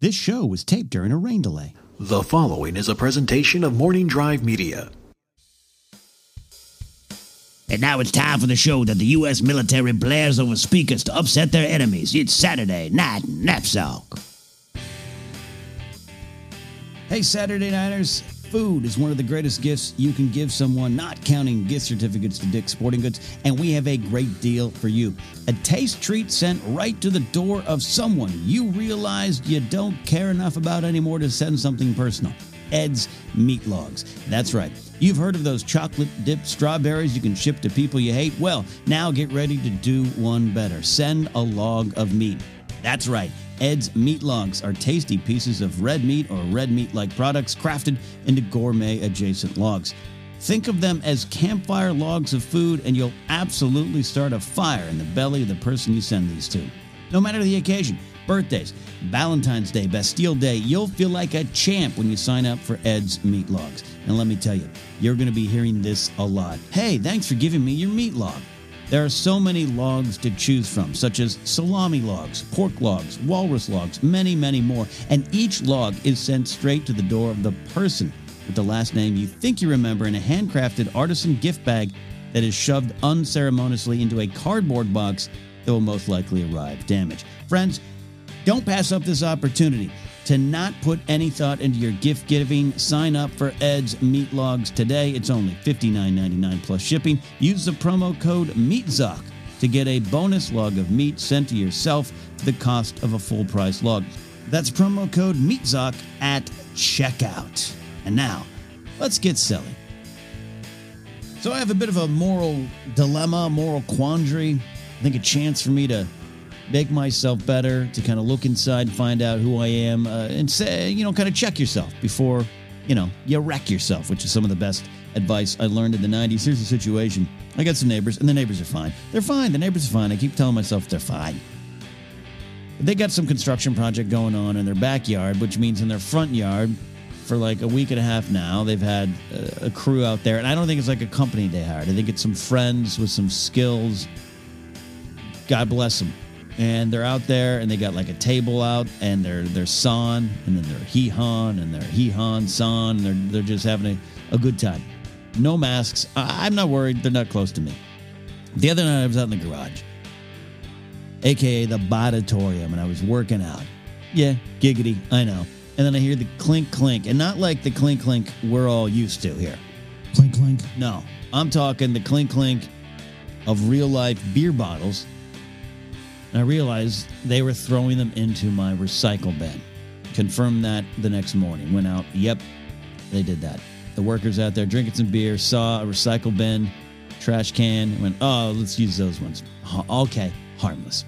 This show was taped during a rain delay. The following is a presentation of Morning Drive Media. And now it's time for the show that the U.S. military blares over speakers to upset their enemies. It's Saturday Night Knapsack. Hey, Saturday Nighters. Food is one of the greatest gifts you can give someone, not counting gift certificates to Dick's Sporting Goods, and we have a great deal for you. A taste treat sent right to the door of someone you realized you don't care enough about anymore to send something personal. Ed's Meat Logs. That's right. You've heard of those chocolate-dipped strawberries you can ship to people you hate? Well, now get ready to do one better. Send a log of meat. That's right. Ed's Meat Logs are tasty pieces of red meat or red meat-like products crafted into gourmet-adjacent logs. Think of them as campfire logs of food, and you'll absolutely start a fire in the belly of the person you send these to. No matter the occasion, birthdays, Valentine's Day, Bastille Day, you'll feel like a champ when you sign up for Ed's Meat Logs. And let me tell you, you're going to be hearing this a lot. Hey, thanks for giving me your meat log. There are so many logs to choose from, such as salami logs, pork logs, walrus logs, many, many more. And each log is sent straight to the door of the person with the last name you think you remember in a handcrafted artisan gift bag that is shoved unceremoniously into a cardboard box that will most likely arrive damaged. Friends, don't pass up this opportunity to not put any thought into your gift giving. Sign up for Ed's Meat Logs today. It's only $59.99 plus shipping. Use the promo code MEATZOCK to get a bonus log of meat sent to yourself for the cost of a full-price log. That's promo code MEATZOCK at checkout. And now, let's get selling. So I have a bit of a moral dilemma, moral quandary. I think a chance for me to make myself better, to kind of look inside and find out who I am, and say, kind of check yourself before, you wreck yourself, which is some of the best advice I learned in the 90s. Here's the situation. I got some neighbors, and the neighbors are fine. They're fine. The neighbors are fine. I keep telling myself they're fine. They got some construction project going on in their backyard, which means in their front yard for like a week and a half now, they've had a crew out there. And I don't think it's like a company they hired. I think it's some friends with some skills. God bless them. And they're out there, and they got like a table out, and they're sawing, and then they're he-hawing, and they're he-hawing, sawing, and they're just having a good time. No masks. I'm not worried. They're not close to me. The other night, I was out in the garage, a.k.a. the bodatorium, and I was working out. Yeah, giggity, I know. And then I hear the clink, clink, and not like the clink, clink we're all used to here. Clink, clink? No. I'm talking the clink, clink of real-life beer bottles. And I realized they were throwing them into my recycle bin. Confirmed that the next morning. Went out. Yep, they did that. The workers out there drinking some beer, saw a recycle bin, trash can, went, oh, let's use those ones. Okay, harmless.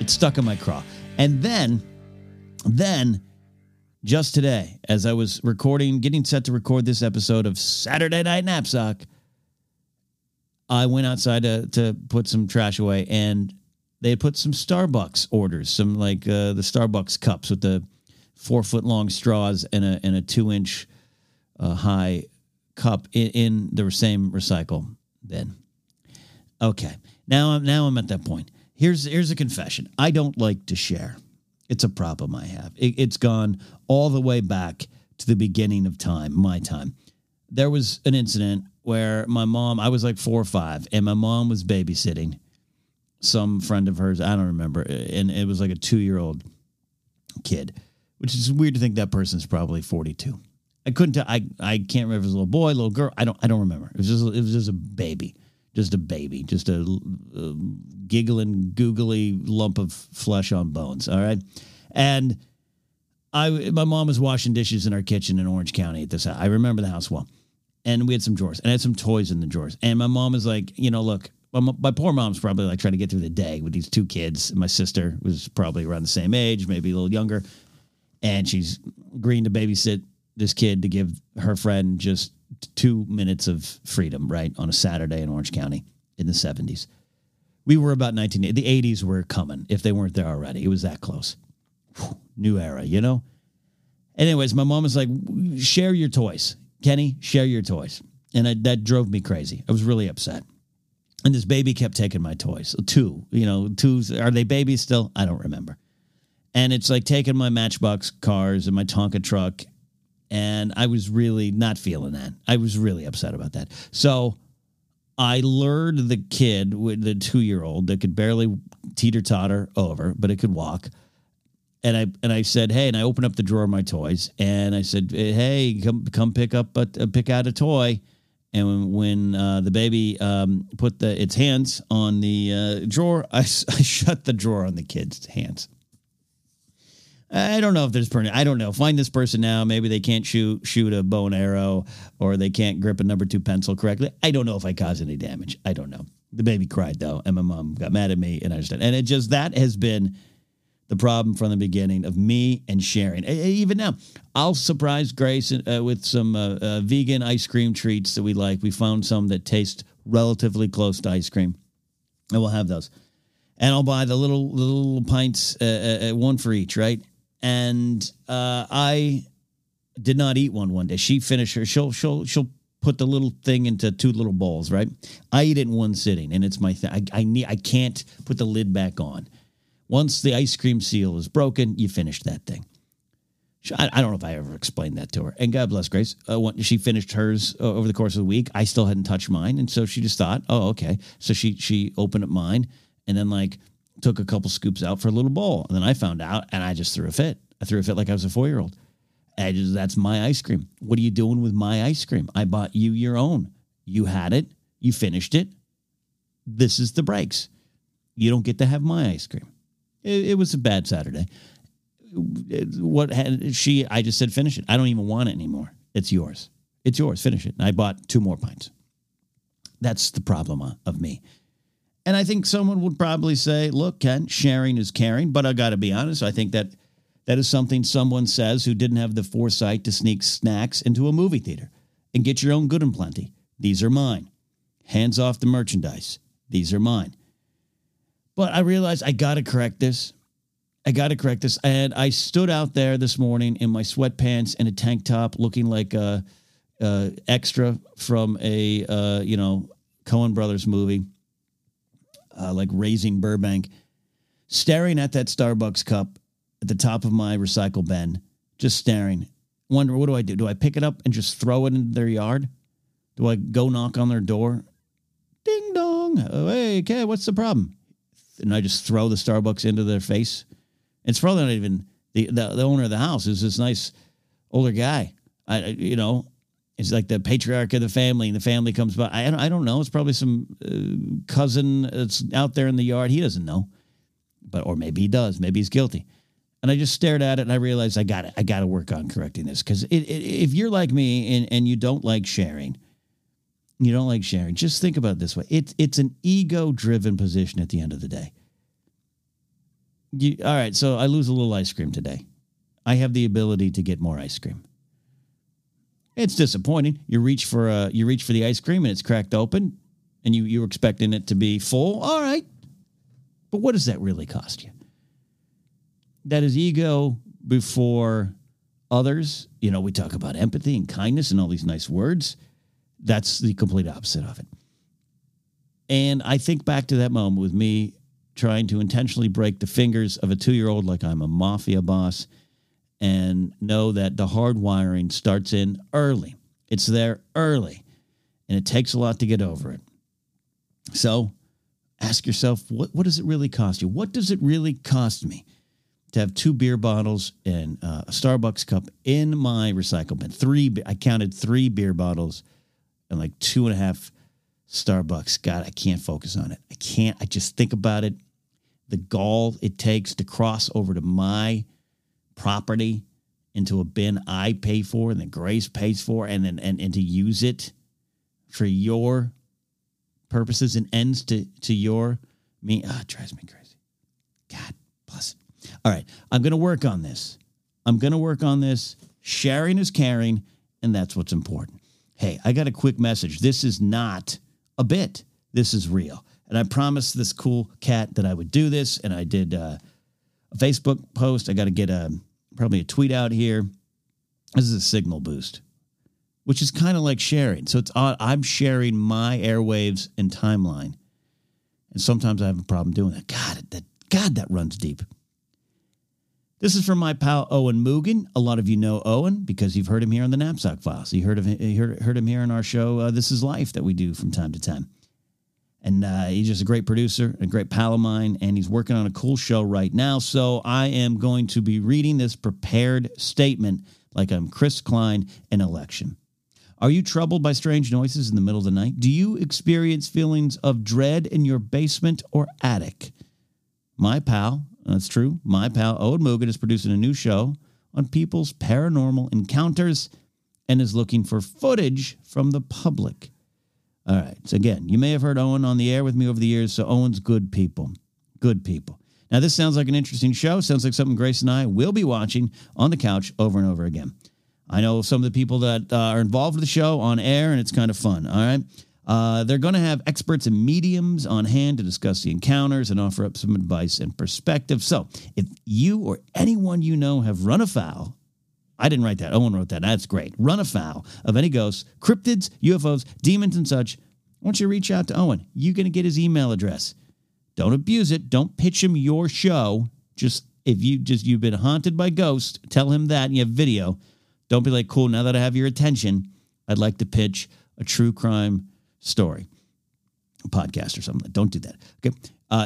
It stuck in my craw. And then, just today, as I was getting set to record this episode of Saturday Night Knapsack, I went outside to put some trash away, and they had put some Starbucks orders, some like the Starbucks cups with the 4-foot-long straws and a 2-inch high cup in the same recycle bin. Okay, now I'm at that point. Here's a confession. I don't like to share. It's a problem I have. It's gone all the way back to the beginning of time, my time. There was an incident where I was like 4 or 5, and my mom was babysitting some friend of hers, I don't remember, and it was like a 2-year-old kid, which is weird to think that person's probably 42. I couldn't tell. I can't remember if it was a little boy, little girl. I don't remember. It was just a baby, just a giggling, googly lump of flesh on bones. All right, and my mom was washing dishes in our kitchen in Orange County at this house. I remember the house well, and we had some drawers, and I had some toys in the drawers, and my mom was like, look. Well, my poor mom's probably like trying to get through the day with these 2 kids. My sister was probably around the same age, maybe a little younger. And she's agreeing to babysit this kid to give her friend just 2 minutes of freedom, right? On a Saturday in Orange County in the 70s. We were about 19. The 80s were coming if they weren't there already. It was that close. Whew, new era, Anyways, my mom was like, share your toys. Kenny, share your toys. And that drove me crazy. I was really upset. And this baby kept taking my toys. 2, 2s. Are they babies still? I don't remember. And it's like taking my Matchbox cars and my Tonka truck, and I was really not feeling that. I was really upset about that. So I lured the kid, with the 2-year-old that could barely teeter-totter over, but it could walk. And I said, hey, and I opened up the drawer of my toys, and I said, hey, come pick out a toy. And when the baby put its hands on the drawer, I shut the drawer on the kid's hands. I don't know if there's permanent. I don't know. Find this person now. Maybe they can't shoot a bow and arrow, or they can't grip a number 2 pencil correctly. I don't know if I caused any damage. I don't know. The baby cried, though, and my mom got mad at me, and I understand. And that has been the problem from the beginning of me and sharing. Even now, I'll surprise Grace with some vegan ice cream treats that we like. We found some that taste relatively close to ice cream, and we'll have those. And I'll buy the little pints, one for each, right? And I did not eat one day. She finished her. She'll put the little thing into 2 little bowls, right? I eat it in one sitting, and it's my thing. I can't put the lid back on. Once the ice cream seal is broken, you finish that thing. I don't know if I ever explained that to her. And God bless Grace. She finished hers over the course of the week. I still hadn't touched mine, and so she just thought, oh, okay. So she opened up mine, and then took a couple scoops out for a little bowl. And then I found out, and I just threw a fit. I threw a fit like I was a 4-year-old. That's my ice cream. What are you doing with my ice cream? I bought you your own. You had it. You finished it. This is the breaks. You don't get to have my ice cream. It was a bad Saturday. I just said, finish it. I don't even want it anymore. It's yours. It's yours. Finish it. And I bought 2 more pints. That's the problem of me. And I think someone would probably say, look, Ken, sharing is caring. But I got to be honest, I think that is something someone says who didn't have the foresight to sneak snacks into a movie theater and get your own good and plenty. These are mine. Hands off the merchandise. These are mine. But I realized I got to correct this. And I stood out there this morning in my sweatpants and a tank top looking like a extra from a, Coen Brothers movie. Like Raising Burbank, staring at that Starbucks cup at the top of my recycle bin, just staring, wondering, what do I do? Do I pick it up and just throw it into their yard? Do I go knock on their door? Ding dong. Oh, hey, okay, what's the problem? And I just throw the Starbucks into their face. It's probably not even the owner of the house. Is this nice older guy. It's like the patriarch of the family, and the family comes by. I don't know. It's probably some cousin that's out there in the yard. He doesn't know, or maybe he does. Maybe he's guilty. And I just stared at it, and I realized I got to work on correcting this, because if you're like me and you don't like sharing, just think about it this way. It's an ego-driven position at the end of the day. All right, so I lose a little ice cream today. I have the ability to get more ice cream. It's disappointing. You reach for the ice cream, and it's cracked open, and you were expecting it to be full. All right. But what does that really cost you? That is ego before others. We talk about empathy and kindness and all these nice words. That's the complete opposite of it. And I think back to that moment with me trying to intentionally break the fingers of a 2-year-old like I'm a mafia boss. And know that the hardwiring starts in early. It's there early. And it takes a lot to get over it. So ask yourself, what does it really cost you? What does it really cost me to have 2 beer bottles and a Starbucks cup in my recycle bin? 3 beer bottles and 2.5 Starbucks. God, I can't focus on it. I can't. I just think about it. The gall it takes to cross over to my property into a bin I pay for, and then Grace pays for, and to use it for your purposes and ends to your me. It drives me crazy. God bless it. All right. I'm going to work on this. Sharing is caring, and that's what's important. Hey, I got a quick message. This is not a bit. This is real. And I promised this cool cat that I would do this, and I did a Facebook post. I got to get probably a tweet out here. This is a signal boost, which is kind of like sharing. So it's odd. I'm sharing my airwaves and timeline. And sometimes I have a problem doing that. God, that runs deep. This is from my pal Owen Mugan. A lot of you know Owen because you've heard him here on the Knapsack Files. You heard him here on our show, This Is Life, that we do from time to time. And he's just a great producer, a great pal of mine, and he's working on a cool show right now. So I am going to be reading this prepared statement like I'm Chris Klein in Election. Are you troubled by strange noises in the middle of the night? Do you experience feelings of dread in your basement or attic? My pal, that's true, my pal Owen Mugan is producing a new show on people's paranormal encounters and is looking for footage from the public. All right. So again, you may have heard Owen on the air with me over the years, so Owen's good people. Good people. Now, this sounds like an interesting show. Sounds like something Grace and I will be watching on the couch over and over again. I know some of the people that are involved with the show on air, and it's kind of fun. All right. They're going to have experts and mediums on hand to discuss the encounters and offer up some advice and perspective. So if you or anyone you know have run afoul — I didn't write that, Owen wrote that, that's great — run afoul of any ghosts, cryptids, UFOs, demons, and such, why don't you reach out to Owen? You're going to get his email address. Don't abuse it. Don't pitch him your show. Just if you've been haunted by ghosts, tell him that, and you have video. Don't be like, cool, now that I have your attention, I'd like to pitch a true crime story, a podcast or something. Don't do that. Okay.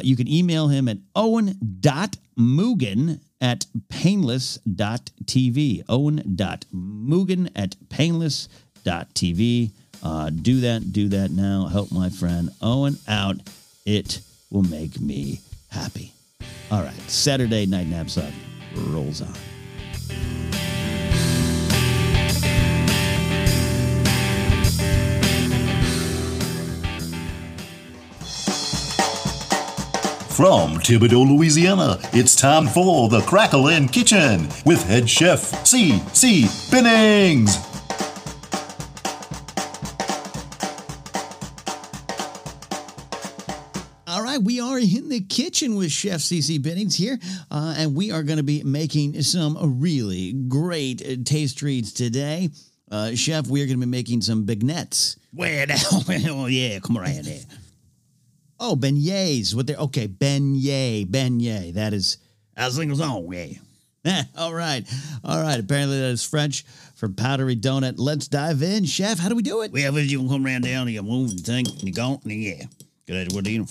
You can email him at owen.mugan@painless.tv. Owen.mugan@painless.tv. Do that now. Help my friend Owen out. It will make me happy. All right. Saturday Night Knapsack rolls on. From Thibodaux, Louisiana, it's time for the Cracklin' Kitchen with head chef C.C. Binnings. All right, we are in the kitchen with Chef C.C. Binnings here, and we are going to be making some really great taste treats today. Chef, we are going to be making some bignettes. Well, yeah, come around here. Oh, beignets. Okay, beignet. That is a single song, yeah. All right. Apparently that is French for powdery donut. Let's dive in, Chef. How do we do it? Well, you can come around down and you move and think and you go, yeah. Good idea.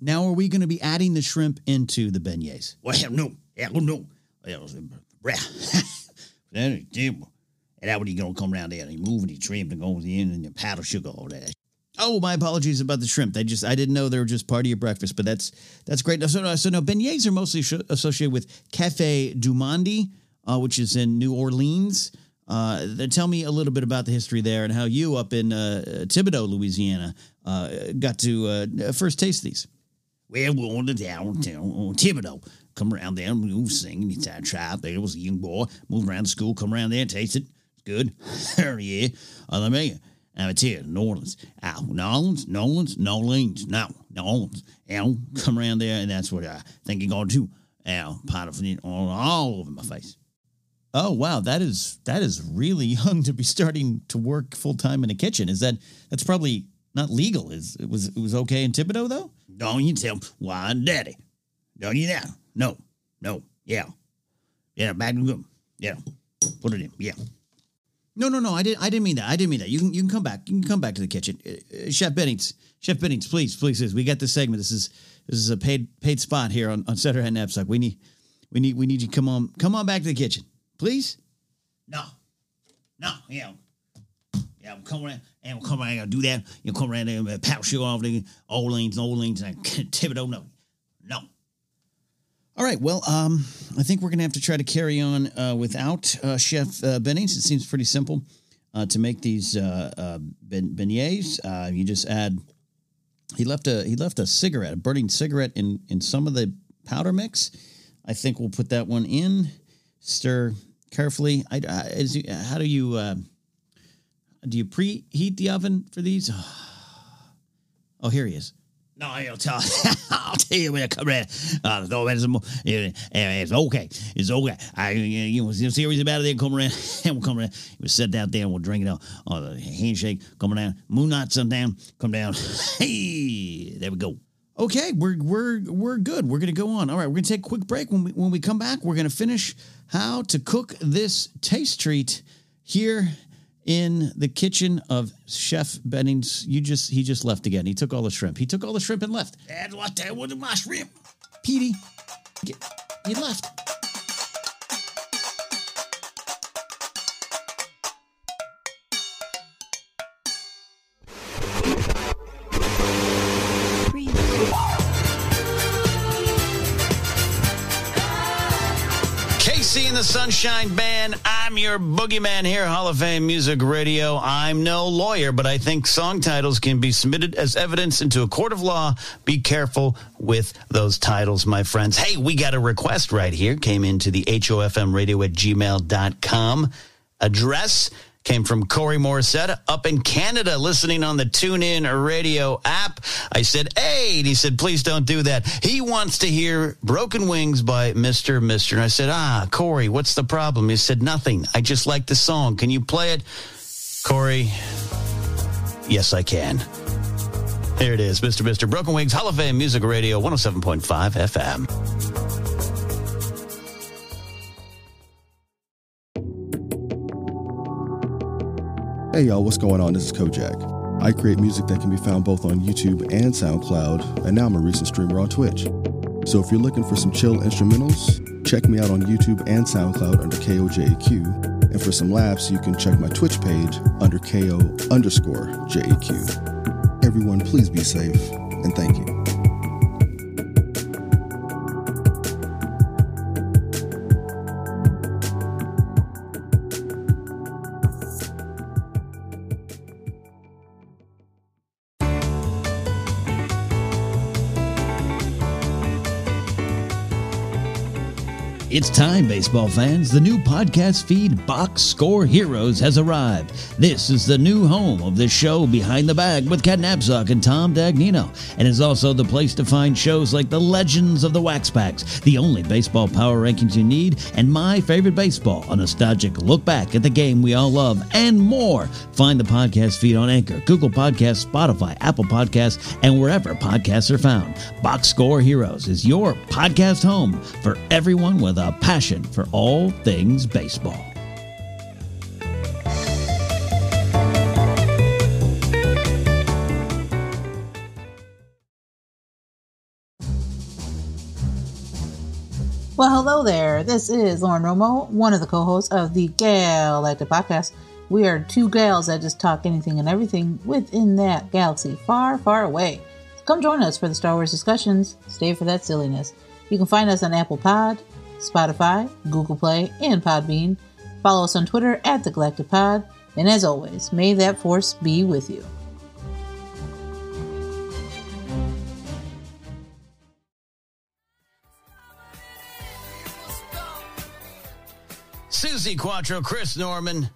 Now, are we going to be adding the shrimp into the beignets? Well, no. And that when you gonna come around there and you move and you trim and goes in and you paddle sugar, all that. Oh, my apologies about the shrimp. I didn't know they were just part of your breakfast, but that's great. So no, beignets are mostly associated with Cafe Du Monde, which is in New Orleans. Tell me a little bit about the history there and how you up in Thibodaux, Louisiana, got to first taste these. Well, we're on the downtown Thibodaux. Come around there, and we sing, and I tried. There was a young boy, moved around to school, come around there, taste it. Good. Yeah. I mean, I'm here, New Orleans. New Orleans. I'll come around there, and that's what I think you're going to do. I'll pot of it all over my face. Oh, wow. That is really young to be starting to work full-time in a kitchen. That's probably not legal. It was okay in Thibodaux, though? Don't you tell me why, Daddy. Don't you now? No. Yeah, back in the room. Yeah. Put it in. Yeah. No, I didn't mean that. You can come back. You can come back to the kitchen. Chef Binnings, please. We got this segment. This is a paid spot here on Saturday Night Knapsack. We need you to come on back to the kitchen, please. No, yeah. We'll come around. I'll do that. You come around there, pout sugar off the old lanes, and Thibodaux. No. All right, well, I think we're going to have to try to carry on without Chef Binnings. It seems pretty simple to make these beignets. You just add – he left a cigarette, a burning cigarette in some of the powder mix. I think we'll put that one in. Stir carefully. How do you – do you preheat the oven for these? Oh, here he is. No, I'll tell you when I come around. It's okay. We'll serious about it. Then come around and we'll come around. We'll sit down there and we'll drink it all. Oh, the handshake, come around. Moon night, sundown, come down. Hey, there we go. Okay, we're good. We're going to go on. All right, we're going to take a quick break. When we come back, we're going to finish how to cook this taste treat here in the kitchen of Chef Binnings. He just left again. He took all the shrimp. He took all the shrimp and left. And what the hell my shrimp? Petey, he left. KC and the Sunshine Band, I'm your boogeyman here, Hall of Fame Music Radio. I'm no lawyer, but I think song titles can be submitted as evidence into a court of law. Be careful with those titles, my friends. Hey, we got a request right here. Came into the HOFM radio at gmail.com address. Came from Corey Morissette up in Canada, listening on the TuneIn Radio app. I said, hey, and he said, please don't do that. He wants to hear Broken Wings by Mr. Mister. And I said, Corey, what's the problem? He said, nothing. I just like the song. Can you play it? Corey, yes, I can. There it is, Mr. Mister. Broken Wings, Hall of Fame Music Radio, 107.5 FM. Hey y'all, what's going on? This is KOJEQ. I create music that can be found both on YouTube and SoundCloud, and now I'm a recent streamer on Twitch. So if you're looking for some chill instrumentals, check me out on YouTube and SoundCloud under KOJEQ, and for some laughs, you can check my Twitch page under KO_JEQ. Everyone, please be safe, and thank you. It's time, baseball fans. The new podcast feed, Box Score Heroes, has arrived. This is the new home of the show Behind the Bag with Kat Napsuk and Tom Dagnino, and is also the place to find shows like the Legends of the Wax Packs, the only baseball power rankings you need, and My Favorite Baseball, a nostalgic look back at the game we all love, and more. Find the podcast feed on Anchor, Google Podcasts, Spotify, Apple Podcasts, and wherever podcasts are found. Box Score Heroes is your podcast home for everyone with a passion for all things baseball. Well, hello there. This is Lauren Romo, one of the co-hosts of the Galactic Podcast. We are two gals that just talk anything and everything within that galaxy far, far away. So come join us for the Star Wars discussions. Stay for that silliness. You can find us on Apple Pod, Spotify, Google Play, and Podbean. Follow us on Twitter at The Galactic Pod. And as always, may that force be with you. Susie Quattro, Chris Norman,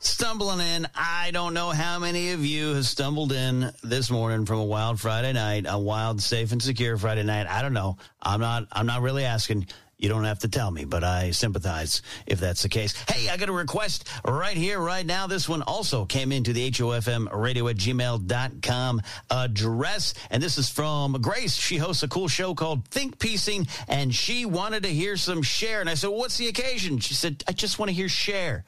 stumbling in. I don't know how many of you have stumbled in this morning from a wild Friday night, a wild, safe, and secure Friday night. I don't know. I'm not really asking. You don't have to tell me, but I sympathize if that's the case. Hey, I got a request right here, right now. This one also came into the HOFM radio at gmail.com address, and this is from Grace. She hosts a cool show called Think Piecing, and she wanted to hear some Cher. And I said, well, what's the occasion? She said, I just want to hear Cher.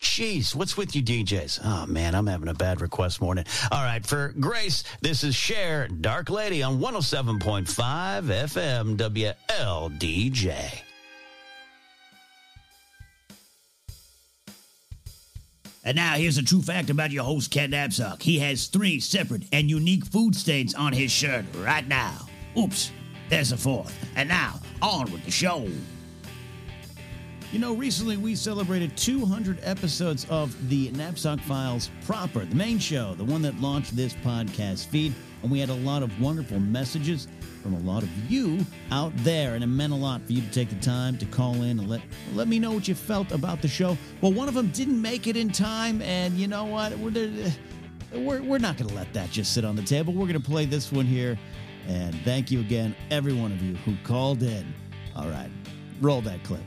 Jeez, what's with you DJs? Oh, man, I'm having a bad request morning. All right, for Grace, this is Cher, Dark Lady on 107.5 FM WLDJ. And now here's a true fact about your host, Kat Napsuk. He has three separate and unique food stains on his shirt right now. Oops, there's a fourth. And now, on with the show. You know, recently we celebrated 200 episodes of the Knapsack Files proper, the main show, the one that launched this podcast feed, and we had a lot of wonderful messages from a lot of you out there, and it meant a lot for you to take the time to call in and let me know what you felt about the show. Well, one of them didn't make it in time, and you know what? We're not going to let that just sit on the table. We're going to play this one here, and thank you again, every one of you who called in. All right, roll that clip.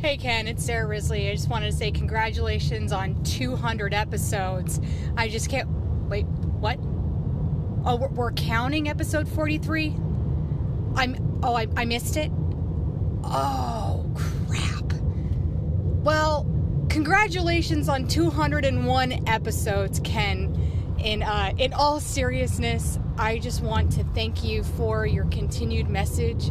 Hey Ken, it's Sarah Risley. I just wanted to say congratulations on 200 episodes. I just can't Wait, what? Oh, we're counting episode 43? I missed it? Oh, crap. Well, congratulations on 201 episodes, Ken. In all seriousness, I just want to thank you for your continued message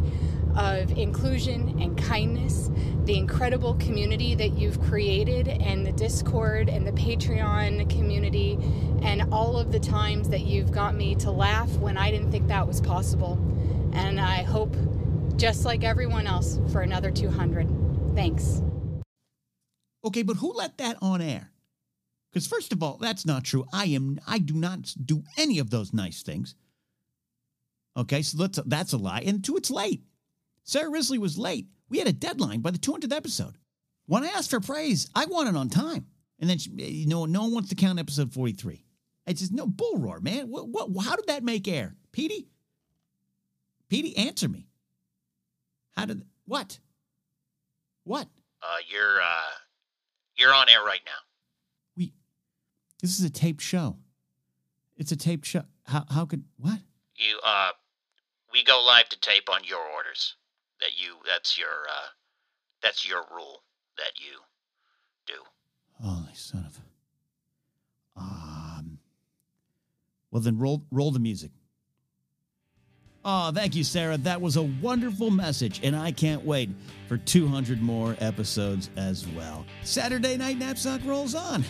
of inclusion and kindness, the incredible community that you've created, and the Discord and the Patreon community, and all of the times that you've got me to laugh when I didn't think that was possible. And I hope, just like everyone else, for another 200. Thanks. Okay, but who let that on air? Because first of all, that's not true. I do not do any of those nice things. Okay, so that's a lie. And two, it's late. Sarah Risley was late. We had a deadline by the 200th episode. When I asked for praise, I want it on time. And then, no one wants to count episode 43. It's just, no, bull roar, man. What? How did that make air? Petey, answer me. How did... What? What? You're on air right now. This is a taped show. It's a taped show. How could... What? We go live to tape on your orders. That's your rule that you do. Holy son of... Well, then roll the music. Oh, thank you, Sarah. That was a wonderful message, and I can't wait for 200 more episodes as well. Saturday Night Knapsack rolls on.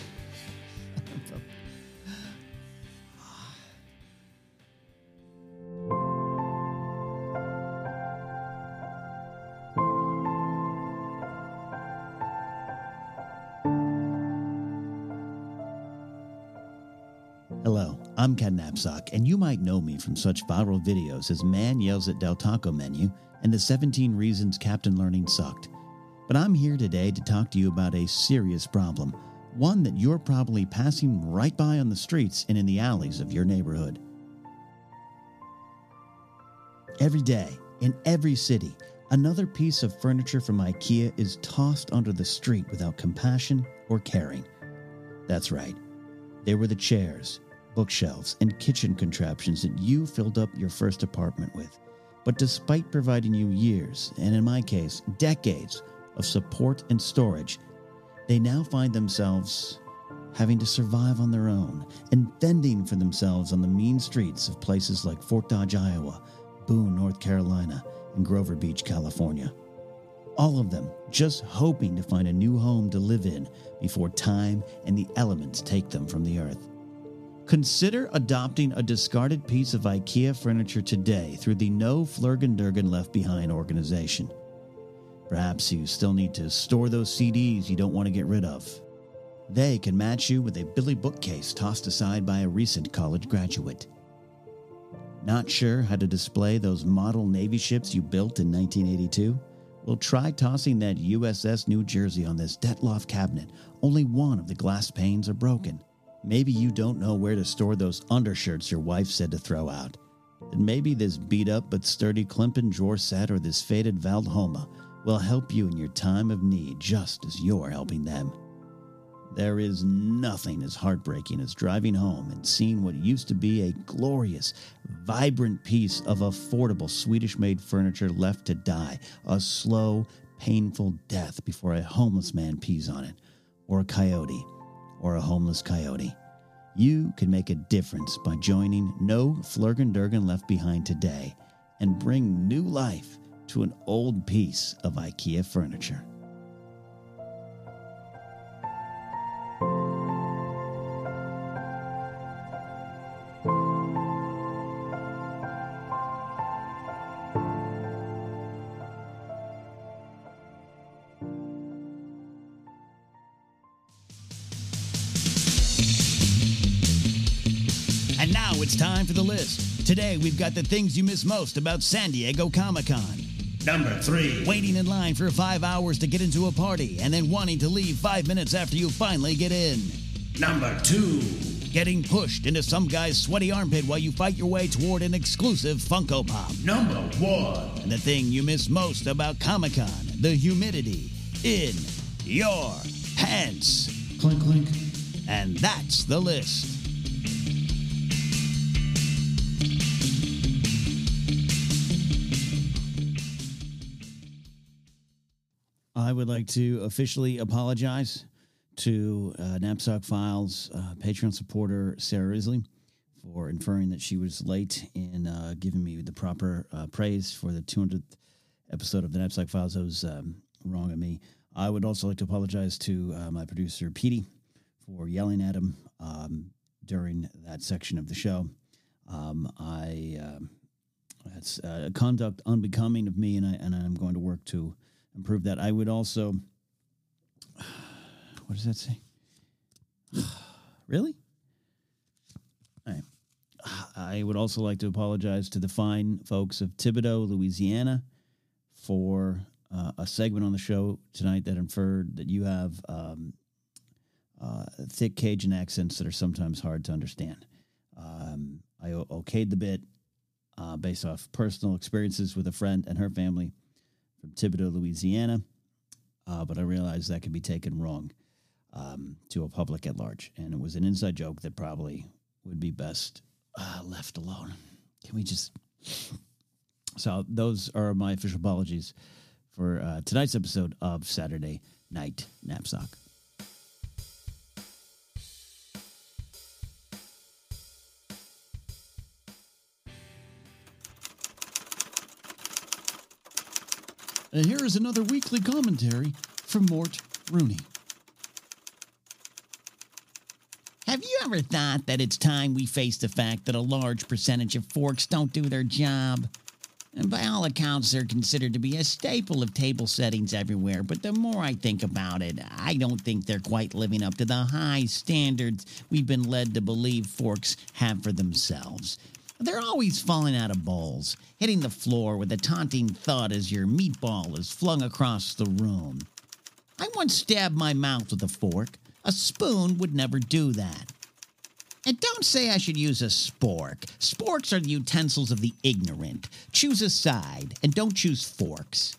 Hello, I'm Kat Napsuk, and you might know me from such viral videos as Man Yells at Del Taco Menu and the 17 Reasons Captain Learning Sucked. But I'm here today to talk to you about a serious problem, one that you're probably passing right by on the streets and in the alleys of your neighborhood. Every day, in every city, another piece of furniture from IKEA is tossed onto the street without compassion or caring. That's right. They were the chairs, bookshelves, and kitchen contraptions that you filled up your first apartment with. But despite providing you years, and in my case, decades of support and storage, they now find themselves having to survive on their own and fending for themselves on the mean streets of places like Fort Dodge, Iowa, Boone, North Carolina, and Grover Beach, California. All of them just hoping to find a new home to live in before time and the elements take them from the earth. Consider adopting a discarded piece of IKEA furniture today through the No Flergen Dergen Left Behind organization. Perhaps you still need to store those CDs you don't want to get rid of. They can match you with a Billy bookcase tossed aside by a recent college graduate. Not sure how to display those model Navy ships you built in 1982? We'll try tossing that USS New Jersey on this Detloff cabinet. Only one of the glass panes are broken. Maybe you don't know where to store those undershirts your wife said to throw out. And maybe this beat-up but sturdy Klimt drawer set or this faded Valdhoma will help you in your time of need just as you're helping them. There is nothing as heartbreaking as driving home and seeing what used to be a glorious, vibrant piece of affordable Swedish-made furniture left to die a slow, painful death before a homeless man pees on it, or a coyote, or a homeless coyote. You can make a difference by joining No Flergen Dergen Left Behind today and bring new life to an old piece of IKEA furniture. And now it's time for the list. Today we've got the things you miss most about San Diego Comic-Con. Number 3. Waiting in line for 5 hours to get into a party and then wanting to leave 5 minutes after you finally get in. Number 2. Getting pushed into some guy's sweaty armpit while you fight your way toward an exclusive Funko Pop. Number 1. And the thing you miss most about Comic-Con, the humidity in your pants. Clink, clink. And that's the list. I would like to officially apologize to Knapsack Files Patreon supporter Sarah Risley for inferring that she was late in giving me the proper praise for the 200th episode of the Knapsack Files. That was wrong of me. I would also like to apologize to my producer Petey for yelling at him during that section of the show. That's conduct unbecoming of me, and I'm going to work to improve that. I would also, what does that say? Really? All right. I would also like to apologize to the fine folks of Thibodaux, Louisiana, for a segment on the show tonight that inferred that you have thick Cajun accents that are sometimes hard to understand. I okayed the bit based off personal experiences with a friend and her family from Thibodaux, Louisiana, but I realized that could be taken wrong to a public at large, and it was an inside joke that probably would be best left alone. Can we just... So those are my official apologies for tonight's episode of Saturday Night Knapsack. And here is another weekly commentary from Mort Rooney. Have you ever thought that it's time we face the fact that a large percentage of forks don't do their job? And by all accounts, they're considered to be a staple of table settings everywhere. But the more I think about it, I don't think they're quite living up to the high standards we've been led to believe forks have for themselves. They're always falling out of bowls, hitting the floor with a taunting thud as your meatball is flung across the room. I once stabbed my mouth with a fork. A spoon would never do that. And don't say I should use a spork. Sporks are the utensils of the ignorant. Choose a side, and don't choose forks.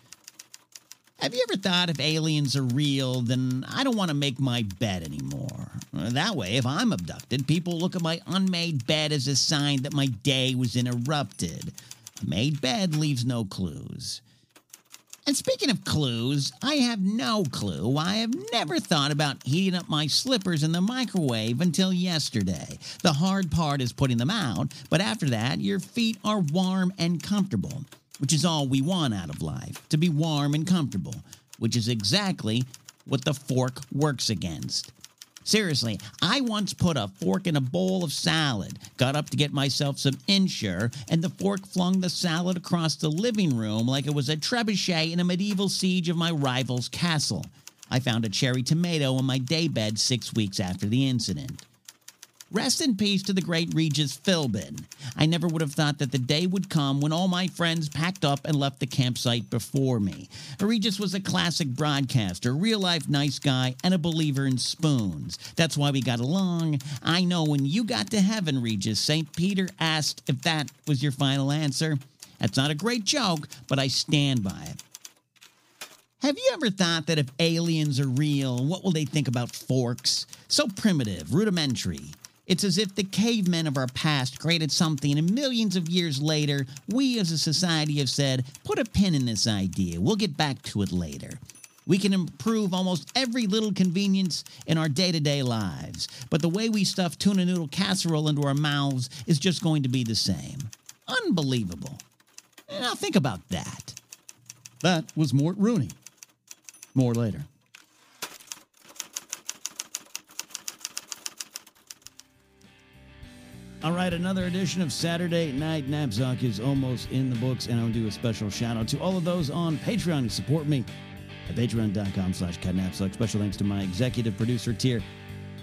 Have you ever thought if aliens are real, then I don't want to make my bed anymore? That way, if I'm abducted, people look at my unmade bed as a sign that my day was interrupted. A made bed leaves no clues. And speaking of clues, I have no clue. I have never thought about heating up my slippers in the microwave until yesterday. The hard part is putting them out, but after that, your feet are warm and comfortable, which is all we want out of life, to be warm and comfortable, which is exactly what the fork works against. Seriously, I once put a fork in a bowl of salad, got up to get myself some insure, and the fork flung the salad across the living room like it was a trebuchet in a medieval siege of my rival's castle. I found a cherry tomato in my daybed 6 weeks after the incident. Rest in peace to the great Regis Philbin. I never would have thought that the day would come when all my friends packed up and left the campsite before me. Regis was a classic broadcaster, real-life nice guy, and a believer in spoons. That's why we got along. I know when you got to heaven, Regis, St. Peter asked if that was your final answer. That's not a great joke, but I stand by it. Have you ever thought that if aliens are real, what will they think about forks? So primitive, rudimentary. It's as if the cavemen of our past created something, and millions of years later, we as a society have said, put a pin in this idea. We'll get back to it later. We can improve almost every little convenience in our day-to-day lives, but the way we stuff tuna noodle casserole into our mouths is just going to be the same. Unbelievable. Now think about that. That was Mort Rooney. More later. All right, another edition of Saturday Night Knapsack is almost in the books, and I'll do a special shout-out to all of those on Patreon who support me at patreon.com/KatNapsuk. Special thanks to my executive producer tier,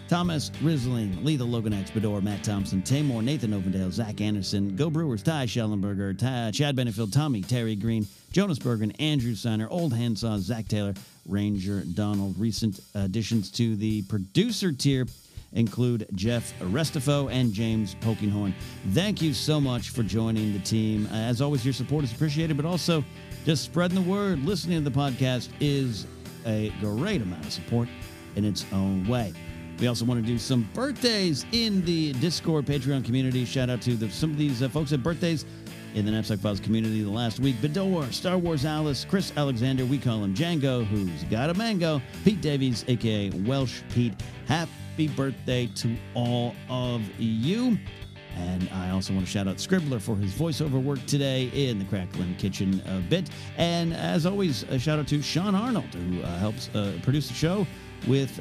Thomas Risling, Lethal Logan Expedor, Matt Thompson, Tamor, Nathan Ovendale, Zach Anderson, Go Brewers, Ty Schellenberger, Chad Benefield, Tommy, Terry Green, Jonas Bergen, Andrew Seiner, Old Handsaw, Zach Taylor, Ranger Donald. Recent additions to the producer tier include Jeff Restafo and James Pokinghorn. Thank you so much for joining the team. As always, your support is appreciated, but also just spreading the word. Listening to the podcast is a great amount of support in its own way. We also want to do some birthdays in the Discord Patreon community. Shout out to some of these folks at birthdays. in the Knapsack Files community the last week. Bedore, Star Wars Alice, Chris Alexander, we call him Django, who's got a mango, Pete Davies, a.k.a. Welsh Pete. Happy birthday to all of you. And I also want to shout out Scribbler for his voiceover work today in the Cracklin' Kitchen a bit. And as always, a shout out to Sean Arnold, who helps produce the show with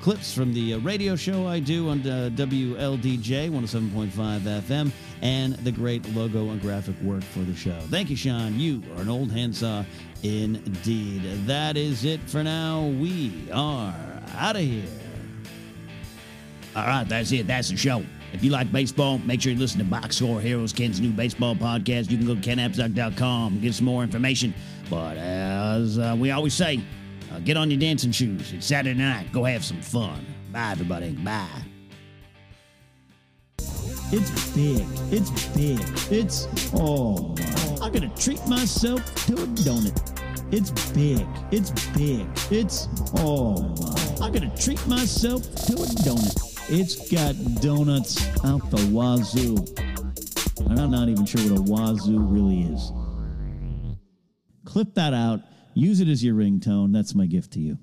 clips from the radio show I do on WLDJ 107.5 FM and the great logo and graphic work for the show. Thank you, Sean. You are an old handsaw indeed. That is it for now. We are out of here. All right, that's it. That's the show. If you like baseball, make sure you listen to Box Score Heroes, Ken's new baseball podcast. You can go to KatNapsuk.com and get some more information. But as we always say, get on your dancing shoes. It's Saturday night. Go have some fun. Bye, everybody. Bye. It's big. It's big. It's, oh, I'm going to treat myself to a donut. It's big. It's big. It's, oh, I'm going to treat myself to a donut. It's got donuts out the wazoo. And I'm not even sure what a wazoo really is. Clip that out. Use it as your ringtone. That's my gift to you.